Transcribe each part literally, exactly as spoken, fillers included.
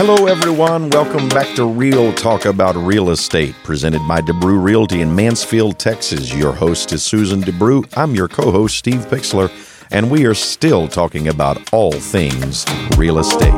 Hello, everyone. Welcome back to Real Talk About Real Estate, presented by DeBrew Realty in Mansfield, Texas. Your host is Susan DeBrew. I'm your co-host, Steve Pixler, and we are still talking about all things real estate.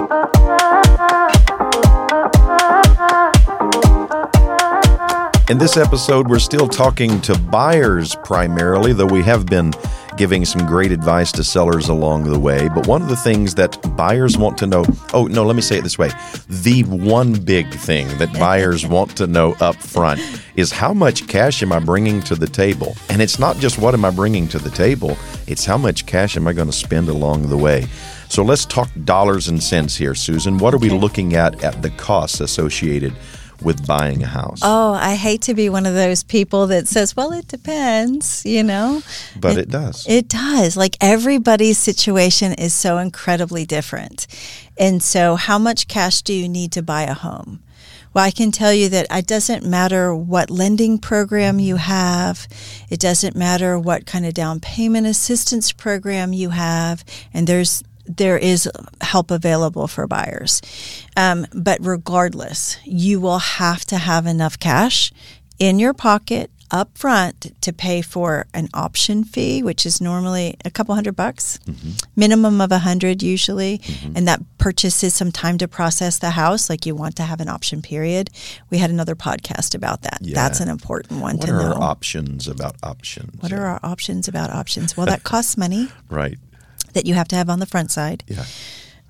In this episode, we're still talking to buyers primarily, though we have been giving some great advice to sellers along the way. But one of the things that buyers want to know, oh, no, let me say it this way. The one big thing that buyers want to know up front is how much cash am I bringing to the table? And it's not just what am I bringing to the table, it's how much cash am I going to spend along the way. So let's talk dollars and cents here, Susan. What are we looking at at the costs associated with buying a house? Oh, I hate to be one of those people that says, well, it depends, you know. But it, it does. It does. Like, everybody's situation is so incredibly different. And so how much cash do you need to buy a home? Well, I can tell you that it doesn't matter what lending program you have. It doesn't matter what kind of down payment assistance program you have. And there's there is help available for buyers. Um, but regardless, you will have to have enough cash in your pocket up front to pay for an option fee, which is normally a couple hundred bucks, mm-hmm. minimum of a hundred usually. Mm-hmm. And that purchases some time to process the house. Like, you want to have an option period. We had another podcast about that. Yeah. That's an important one what to know. What are our options about options? What yeah. are our options about options? Well, that costs money. Right. That you have to have on the front side. Yeah.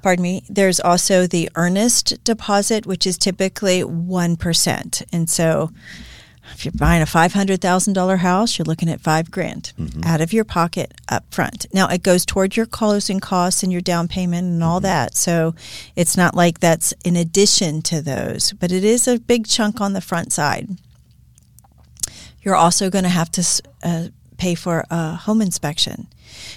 Pardon me. There's also the earnest deposit, which is typically one percent. And so if you're buying a five hundred thousand dollars house, you're looking at five grand mm-hmm. out of your pocket up front. Now, it goes toward your closing costs and your down payment and all mm-hmm. that. So it's not like that's in addition to those, but it is a big chunk on the front side. You're also going to have to uh, pay for a home inspection.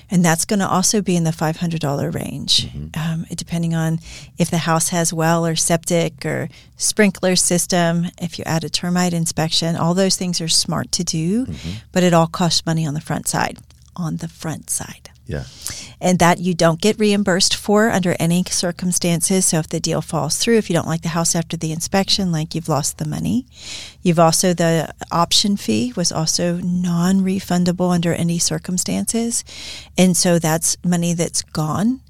And that's going to also be in the five hundred dollars range, mm-hmm. um, depending on if the house has well or septic or sprinkler system, if you add a termite inspection. All those things are smart to do, mm-hmm. but it all costs money on the front side, on the front side. Yeah. And that you don't get reimbursed for under any circumstances. So if the deal falls through, if you don't like the house after the inspection, like, you've lost the money. You've also, the option fee was also non-refundable under any circumstances. And so that's money that's gone.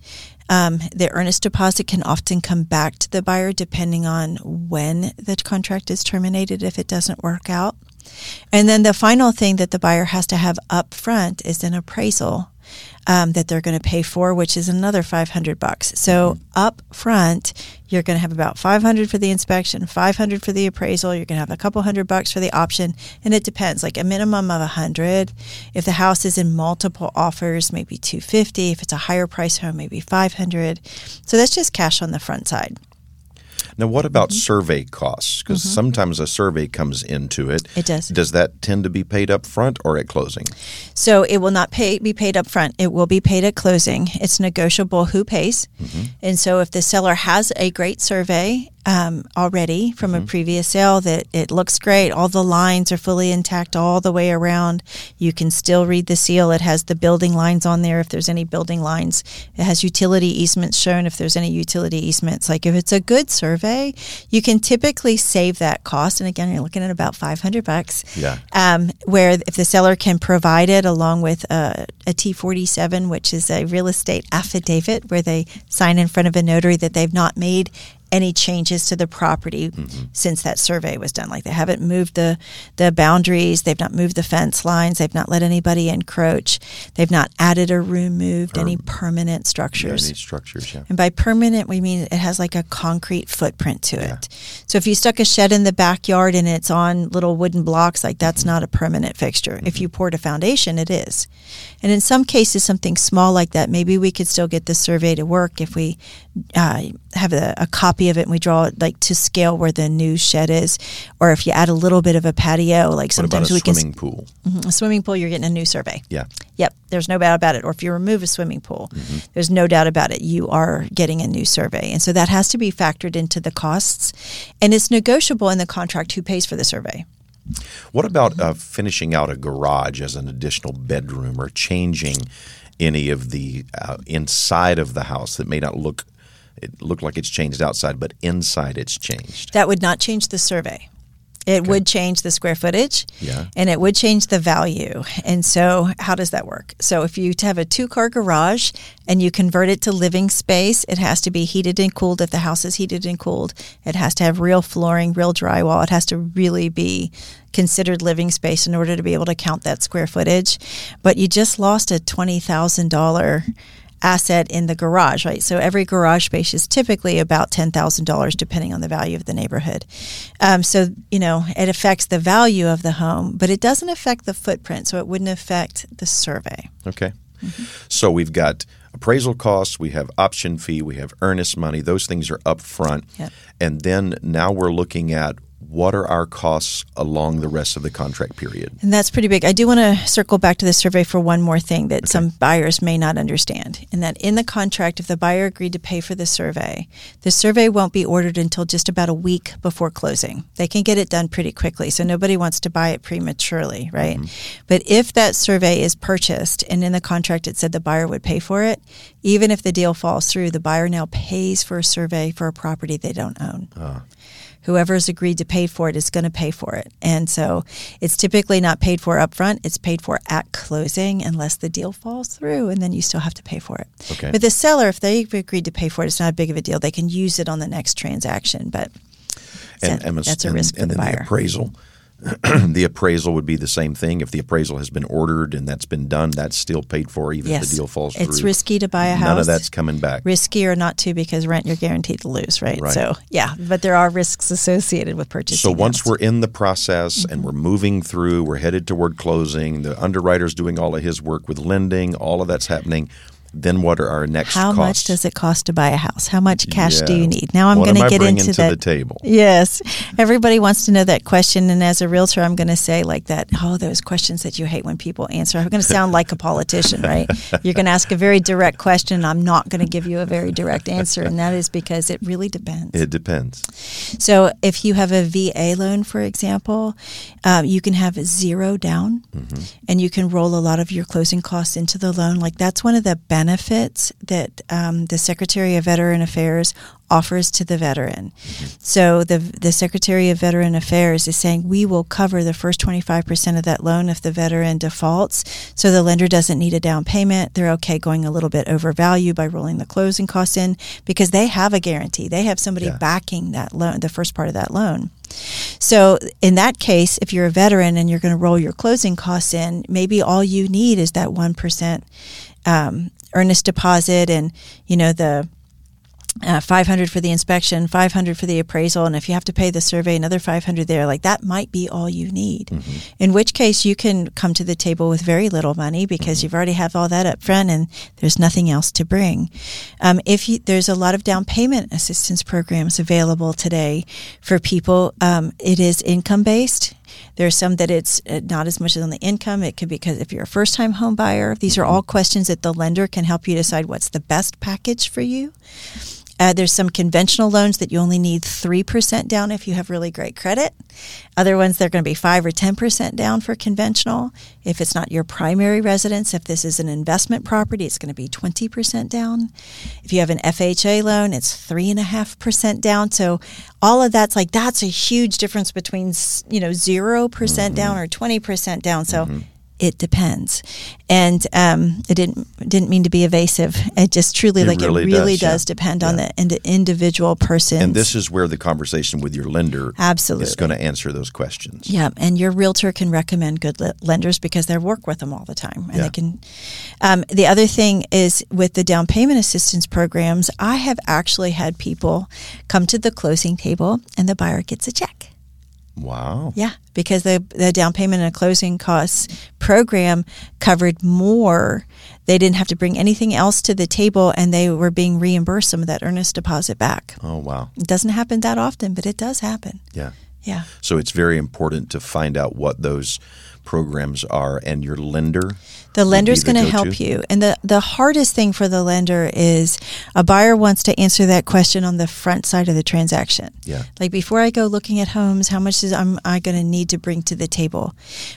Um, the earnest deposit can often come back to the buyer depending on when the contract is terminated if it doesn't work out. And then the final thing that the buyer has to have up front is an appraisal Um, that they're going to pay for, which is another five hundred bucks. So mm-hmm. up front, you're going to have about five hundred for the inspection, five hundred for the appraisal. You're going to have a couple hundred bucks for the option. And it depends, like a minimum of one hundred. If the house is in multiple offers, maybe two fifty. If it's a higher price home, maybe five hundred. So that's just cash on the front side. Now, what about mm-hmm. survey costs? Because mm-hmm. sometimes a survey comes into it. It does. Does that tend to be paid up front or at closing? So it will not pay, be paid up front. It will be paid at closing. It's negotiable who pays. Mm-hmm. And so if the seller has a great survey um, already from mm-hmm. a previous sale, that it looks great, all the lines are fully intact all the way around, you can still read the seal. It has the building lines on there if there's any building lines. It has utility easements shown if there's any utility easements. Like, if it's a good survey, you can typically save that cost. And again, you're looking at about five hundred bucks. Yeah. Um, where if the seller can provide it along with a, a T forty-seven, which is a real estate affidavit where they sign in front of a notary that they've not made any changes to the property mm-hmm. since that survey was done. Like, they haven't moved the, the boundaries. They've not moved the fence lines. They've not let anybody encroach. They've not added or removed or, any permanent structures. Yeah, any structures, yeah. And by permanent, we mean it has like a concrete footprint to yeah. it. So if you stuck a shed in the backyard and it's on little wooden blocks, like, that's mm-hmm. not a permanent fixture. Mm-hmm. If you poured a foundation, it is. And in some cases, something small like that, maybe we could still get the survey to work if we uh, have a, a copy of it and we draw it like to scale where the new shed is, or if you add a little bit of a patio, like what sometimes about a we can swimming pool mm-hmm, a swimming pool, you're getting a new survey. Yeah. Yep. There's no doubt about it. Or if you remove a swimming pool, mm-hmm. there's no doubt about it, you are getting a new survey. And so that has to be factored into the costs, and it's negotiable in the contract who pays for the survey. What about uh, finishing out a garage as an additional bedroom, or changing any of the uh, inside of the house that may not look it looked like it's changed outside, but inside it's changed. That would not change the survey. It okay. would change the square footage, yeah. and it would change the value. And so how does that work? So if you have a two-car garage and you convert it to living space, it has to be heated and cooled if the house is heated and cooled. It has to have real flooring, real drywall. It has to really be considered living space in order to be able to count that square footage. But you just lost a twenty thousand dollars asset in the garage, right? So every garage space is typically about ten thousand dollars depending on the value of the neighborhood. Um, so, you know, it affects the value of the home, but it doesn't affect the footprint. So it wouldn't affect the survey. Okay. Mm-hmm. So we've got appraisal costs, we have option fee, we have earnest money. Those things are up front. Yep. And then now we're looking at what are our costs along the rest of the contract period? And that's pretty big. I do want to circle back to the survey for one more thing that okay. some buyers may not understand, and that in the contract, if the buyer agreed to pay for the survey, the survey won't be ordered until just about a week before closing. They can get it done pretty quickly, so nobody wants to buy it prematurely, right? Mm-hmm. But if that survey is purchased and in the contract it said the buyer would pay for it, even if the deal falls through, the buyer now pays for a survey for a property they don't own. Uh. Whoever's agreed to pay for it is going to pay for it. And so it's typically not paid for up front. It's paid for at closing unless the deal falls through, and then you still have to pay for it. Okay. But the seller, if they've agreed to pay for it, it's not big of a deal. They can use it on the next transaction, but and, that, and that's a risk and, for the buyer. And then the appraisal. The appraisal would be the same thing. If the appraisal has been ordered and that's been done, that's still paid for even yes. if the deal falls through. It's risky to buy a house. None of that's coming back. Risky or not to, because rent you're guaranteed to lose, right? right. So, yeah, but there are risks associated with purchasing. So once house. We're in the process mm-hmm. and we're moving through, we're headed toward closing, the underwriter's doing all of his work with lending, all of that's happening. Then what are our next How costs? much does it cost to buy a house? How much cash yeah. do you need? Now I'm going to get into that. What am I bringing to the table? Yes. Everybody wants to know that question. And as a realtor, I'm going to say like that, oh, those questions that you hate when people answer. I'm going to sound like a politician, right? You're going to ask a very direct question. And I'm not going to give you a very direct answer. And that is because it really depends. It depends. So if you have a V A loan, for example, um, you can have zero down mm-hmm. and you can roll a lot of your closing costs into the loan. Like that's one of the best benefits that um, the Secretary of Veteran Affairs offers to the veteran. Mm-hmm. So the the Secretary of Veteran Affairs is saying we will cover the first twenty-five percent of that loan if the veteran defaults. So the lender doesn't need a down payment. They're okay going a little bit over value by rolling the closing costs in because they have a guarantee. They have somebody yeah. backing that loan, the first part of that loan. So in that case, if you're a veteran and you're going to roll your closing costs in, maybe all you need is that one percent um, earnest deposit and, you know, the uh, five hundred dollars for the inspection, five hundred dollars for the appraisal. And if you have to pay the survey, another five hundred dollars there, like that might be all you need. Mm-hmm. In which case you can come to the table with very little money because mm-hmm. you've already have all that up front and there's nothing else to bring. Um, if you, there's a lot of down payment assistance programs available today for people. Um, it is income-based. There's some that it's not as much as on the income. It could be because if you're a first-time home buyer, these are all questions that the lender can help you decide what's the best package for you. Uh, there's some conventional loans that you only need three percent down if you have really great credit. Other ones, they're going to be five or ten percent down for conventional. If it's not your primary residence, if this is an investment property, it's going to be twenty percent down. If you have an F H A loan, it's three point five percent down. So all of that's like, that's a huge difference between, you know, zero percent mm-hmm. down or twenty percent down. So mm-hmm. it depends. And um, it didn't didn't mean to be evasive. It just truly, it like really it really does, does yeah. depend on yeah. the, the individual person. And this is where the conversation with your lender Absolutely. is going to answer those questions. Yeah, and your realtor can recommend good l- lenders because they work with them all the time. And yeah. they can. Um, the other thing is with the down payment assistance programs, I have actually had people come to the closing table and the buyer gets a check. Wow. Yeah, because the the down payment and closing costs program covered more. They didn't have to bring anything else to the table, and they were being reimbursed some of that earnest deposit back. Oh, wow. It doesn't happen that often, but it does happen. Yeah. Yeah. So it's very important to find out what those programs are and your lender The lender's going to help you. And the, the hardest thing for the lender is a buyer wants to answer that question on the front side of the transaction. Yeah. Like, before I go looking at homes, how much is am I going to need to bring to the table?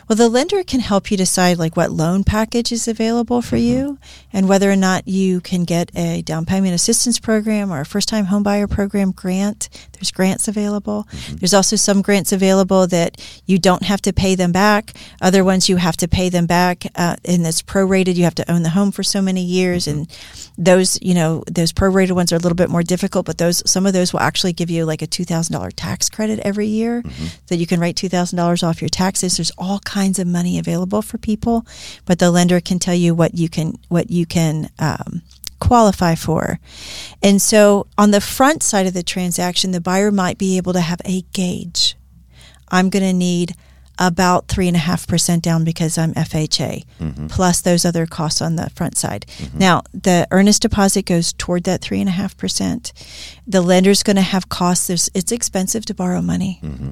Well, the lender can help you decide like what loan package is available for mm-hmm. you and whether or not you can get a down payment assistance program or a first-time homebuyer program grant. There's grants available. Mm-hmm. There's also some grants available that you don't have to pay them back. Other ones you have to pay them back uh, in It's prorated. You have to own the home for so many years, and those, you know, those prorated ones are a little bit more difficult. But those, some of those will actually give you like a two thousand dollar tax credit every year, mm-hmm. so you can write two thousand dollars off your taxes. There's all kinds of money available for people, but the lender can tell you what you can what you can um, qualify for. And so, on the front side of the transaction, the buyer might be able to have a gauge. I'm going to need about three and a half percent down because I'm F H A, mm-hmm. plus those other costs on the front side. Mm-hmm. Now, the earnest deposit goes toward that three and a half percent. The lender's going to have costs. There's, it's expensive to borrow money. Mm-hmm.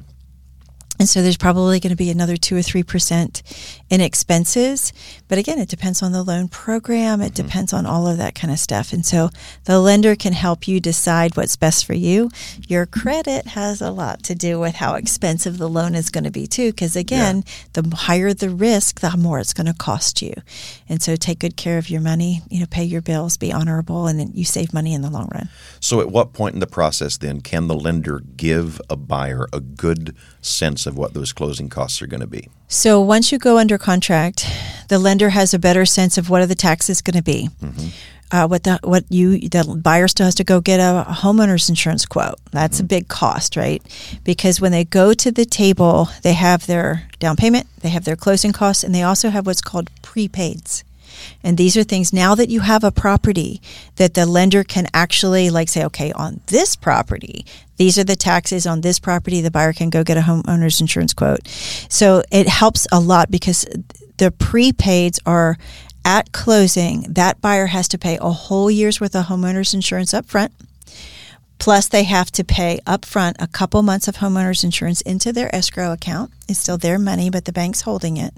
And so there's probably going to be another two or three percent in expenses. But again, it depends on the loan program. It mm-hmm. depends on all of that kind of stuff. And so the lender can help you decide what's best for you. Your credit has a lot to do with how expensive the loan is going to be too. Because again, yeah. the higher the risk, the more it's going to cost you. And so take good care of your money, you know, pay your bills, be honorable, and then you save money in the long run. So at what point in the process then can the lender give a buyer a good sense of what those closing costs are going to be? So once you go under contract, the lender has a better sense of what are the taxes going to be. Mm-hmm. Uh, what the what you the buyer still has to go get a, a homeowner's insurance quote. That's mm-hmm. a big cost, right? Because when they go to the table, they have their down payment, they have their closing costs, and they also have what's called prepaids. And these are things now that you have a property that the lender can actually like say, okay, on this property, these are the taxes on this property. The buyer can go get a homeowner's insurance quote. So it helps a lot because the prepaids are at closing. That buyer has to pay a whole year's worth of homeowner's insurance up front. Plus, they have to pay upfront a couple months of homeowner's insurance into their escrow account. It's still their money, but the bank's holding it.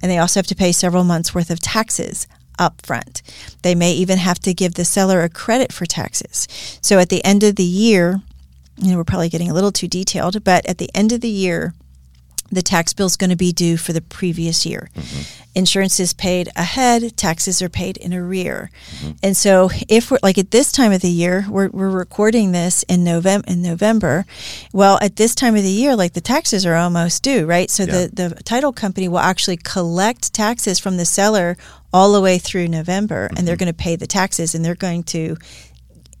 And they also have to pay several months' worth of taxes upfront. They may even have to give the seller a credit for taxes. So at the end of the year, you know, we're probably getting a little too detailed, but at the end of the year, the tax bill is going to be due for the previous year. Mm-hmm. Insurance is paid ahead. Taxes are paid in arrear. Mm-hmm. And so if we're like at this time of the year, we're, we're recording this in November, in November. Well, at this time of the year, like the taxes are almost due, right? So yeah. the, the title company will actually collect taxes from the seller all the way through November, mm-hmm. and they're going to pay the taxes, and they're going to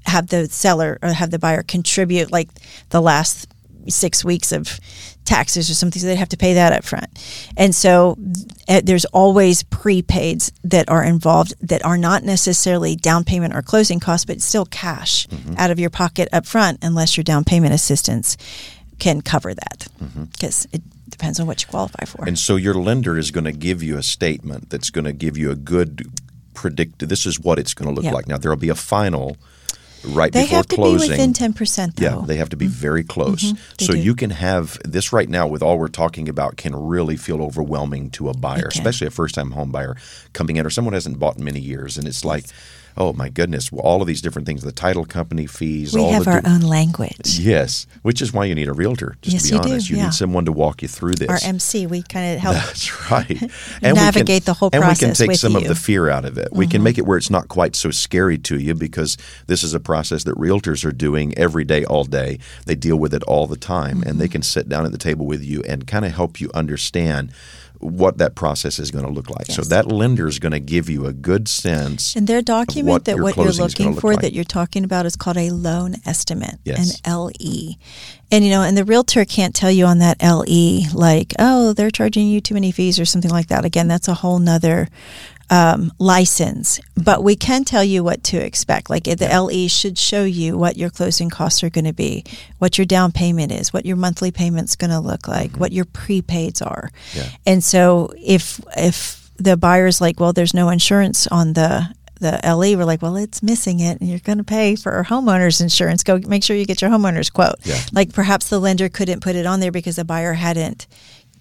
have the seller or have the buyer contribute like the last six weeks of taxes or something, so they'd have to pay that up front. And so uh, there's always prepaids that are involved that are not necessarily down payment or closing costs, but still cash mm-hmm. out of your pocket up front, unless your down payment assistance can cover that, because mm-hmm. it depends on what you qualify for. And so your lender is going to give you a statement that's going to give you a good predict. This is what it's going to look yeah. like. Now, there'll be a final right they before closing. They have to be within ten percent though. Yeah, they have to be mm-hmm. very close. Mm-hmm. So do. You can have this right now with all we're talking about can really feel overwhelming to a buyer, especially a first-time home buyer coming in or someone who hasn't bought in many years. And it's like, oh, my goodness, well, all of these different things, the title company fees. We all have the our do- own language. Yes, which is why you need a realtor, just yes, to be you honest. Do. You yeah. need someone to walk you through this. Our M C, we kind of help That's right. and navigate we can, the whole process with you. And we can take some you. of the fear out of it. Mm-hmm. We can make it where it's not quite so scary to you, because this is a process that realtors are doing every day, all day. They deal with it all the time, mm-hmm. and they can sit down at the table with you and kind of help you understand what that process is going to look like. Yes. So that lender is going to give you a good sense. And their document what that your what you're looking look for like. That you're talking about is called a loan estimate, yes. an L E. And you know, and the realtor can't tell you on that L E like, oh, they're charging you too many fees or something like that. Again, that's a whole nother Um, license, but we can tell you what to expect. Like the L E should show you what your closing costs are going to be, what your down payment is, what your monthly payment's going to look like, mm-hmm. what your prepaids are. Yeah. And so if if the buyer's like, well, there's no insurance on the the L E, we're like, well, it's missing it, and you're going to pay for homeowner's insurance. Go make sure you get your homeowner's quote. Yeah. Like perhaps the lender couldn't put it on there because the buyer hadn't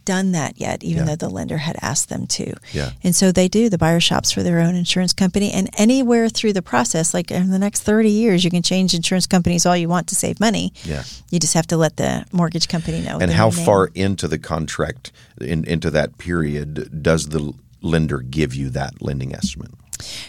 done that yet, even yeah. though the lender had asked them to. Yeah. And so they do. The buyer shops for their own insurance company. And anywhere through the process, like in the next thirty years, you can change insurance companies all you want to save money. Yeah. You just have to let the mortgage company know. And how far into the contract, in, into that period, does the lender give you that lending estimate?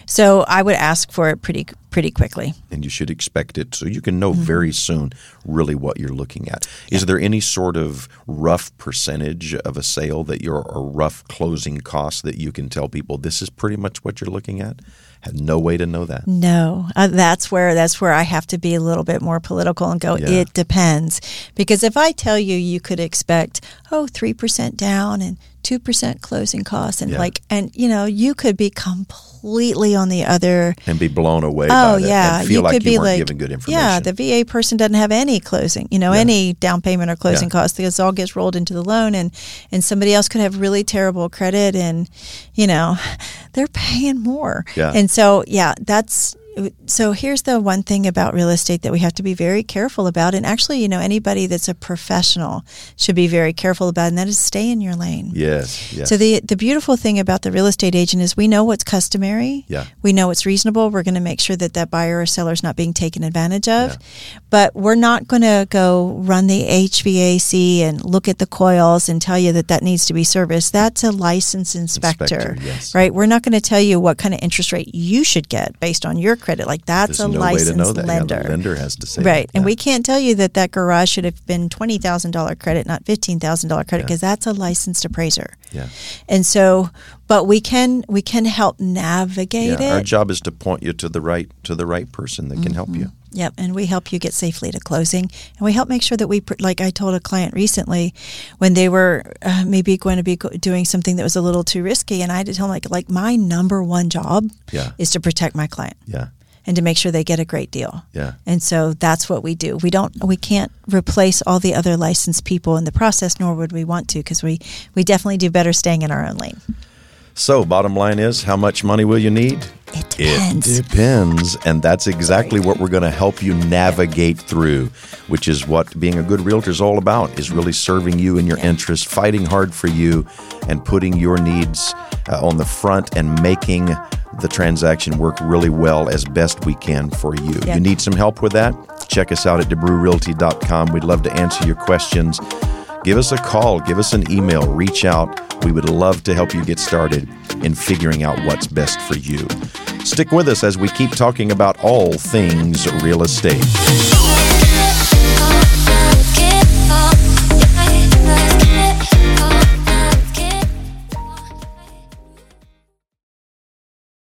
So I would ask for it pretty pretty quickly. And you should expect it, so you can know mm-hmm. very soon really what you're looking at. Yeah. Is there any sort of rough percentage of a sale that you're or rough closing cost that you can tell people this is pretty much what you're looking at? Had no way to know that. No, uh, that's where that's where I have to be a little bit more political and go, yeah. it depends. Because if I tell you you could expect, oh, three percent down and two percent closing costs and yeah. like, and you know, you could be completely on the other. And be blown away oh, by that yeah. and feel you like could you be weren't like, giving good information. Yeah, the V A person doesn't have any closing, you know, yeah. any down payment or closing yeah. costs, because it all gets rolled into the loan, and, and somebody else could have really terrible credit and, you know, they're paying more. Yeah. And so, yeah, that's, so here's the one thing about real estate that we have to be very careful about. And actually, you know, anybody that's a professional should be very careful about, and that is stay in your lane. Yes. yes. So the the beautiful thing about the real estate agent is we know what's customary. Yeah. We know what's reasonable. We're going to make sure that that buyer or seller is not being taken advantage of. Yeah. But we're not going to go run the H V A C and look at the coils and tell you that that needs to be serviced. That's a licensed inspector, inspector yes. right? We're not going to tell you what kind of interest rate you should get based on your credit. Like that's There's a no licensed way to know that. lender. Yeah, the lender has to say right. that. And yeah. we can't tell you that that garage should have been twenty thousand dollars credit, not fifteen thousand dollars credit, because yeah. that's a licensed appraiser. Yeah. And so, but we can we can help navigate yeah, it. Our job is to point you to the right to the right person that mm-hmm. can help you. Yep, and we help you get safely to closing, and we help make sure that we, like I told a client recently, when they were uh, maybe going to be doing something that was a little too risky, and I had to tell them, like, like my number one job yeah. is to protect my client. Yeah. And to make sure they get a great deal. Yeah. And so that's what we do. We don't, we can't replace all the other licensed people in the process, nor would we want to, because we, we definitely do better staying in our own lane. So bottom line is, how much money will you need? It depends. It depends. And that's exactly what we're going to help you navigate through, which is what being a good realtor is all about, is really serving you and your yeah. interests, fighting hard for you, and putting your needs uh, on the front and making the transaction work really well as best we can for you. Yep. You need some help with that? Check us out at debrew realty dot com. We'd love to answer your questions. Give us a call. Give us an email. Reach out. We would love to help you get started in figuring out what's best for you. Stick with us as we keep talking about all things real estate.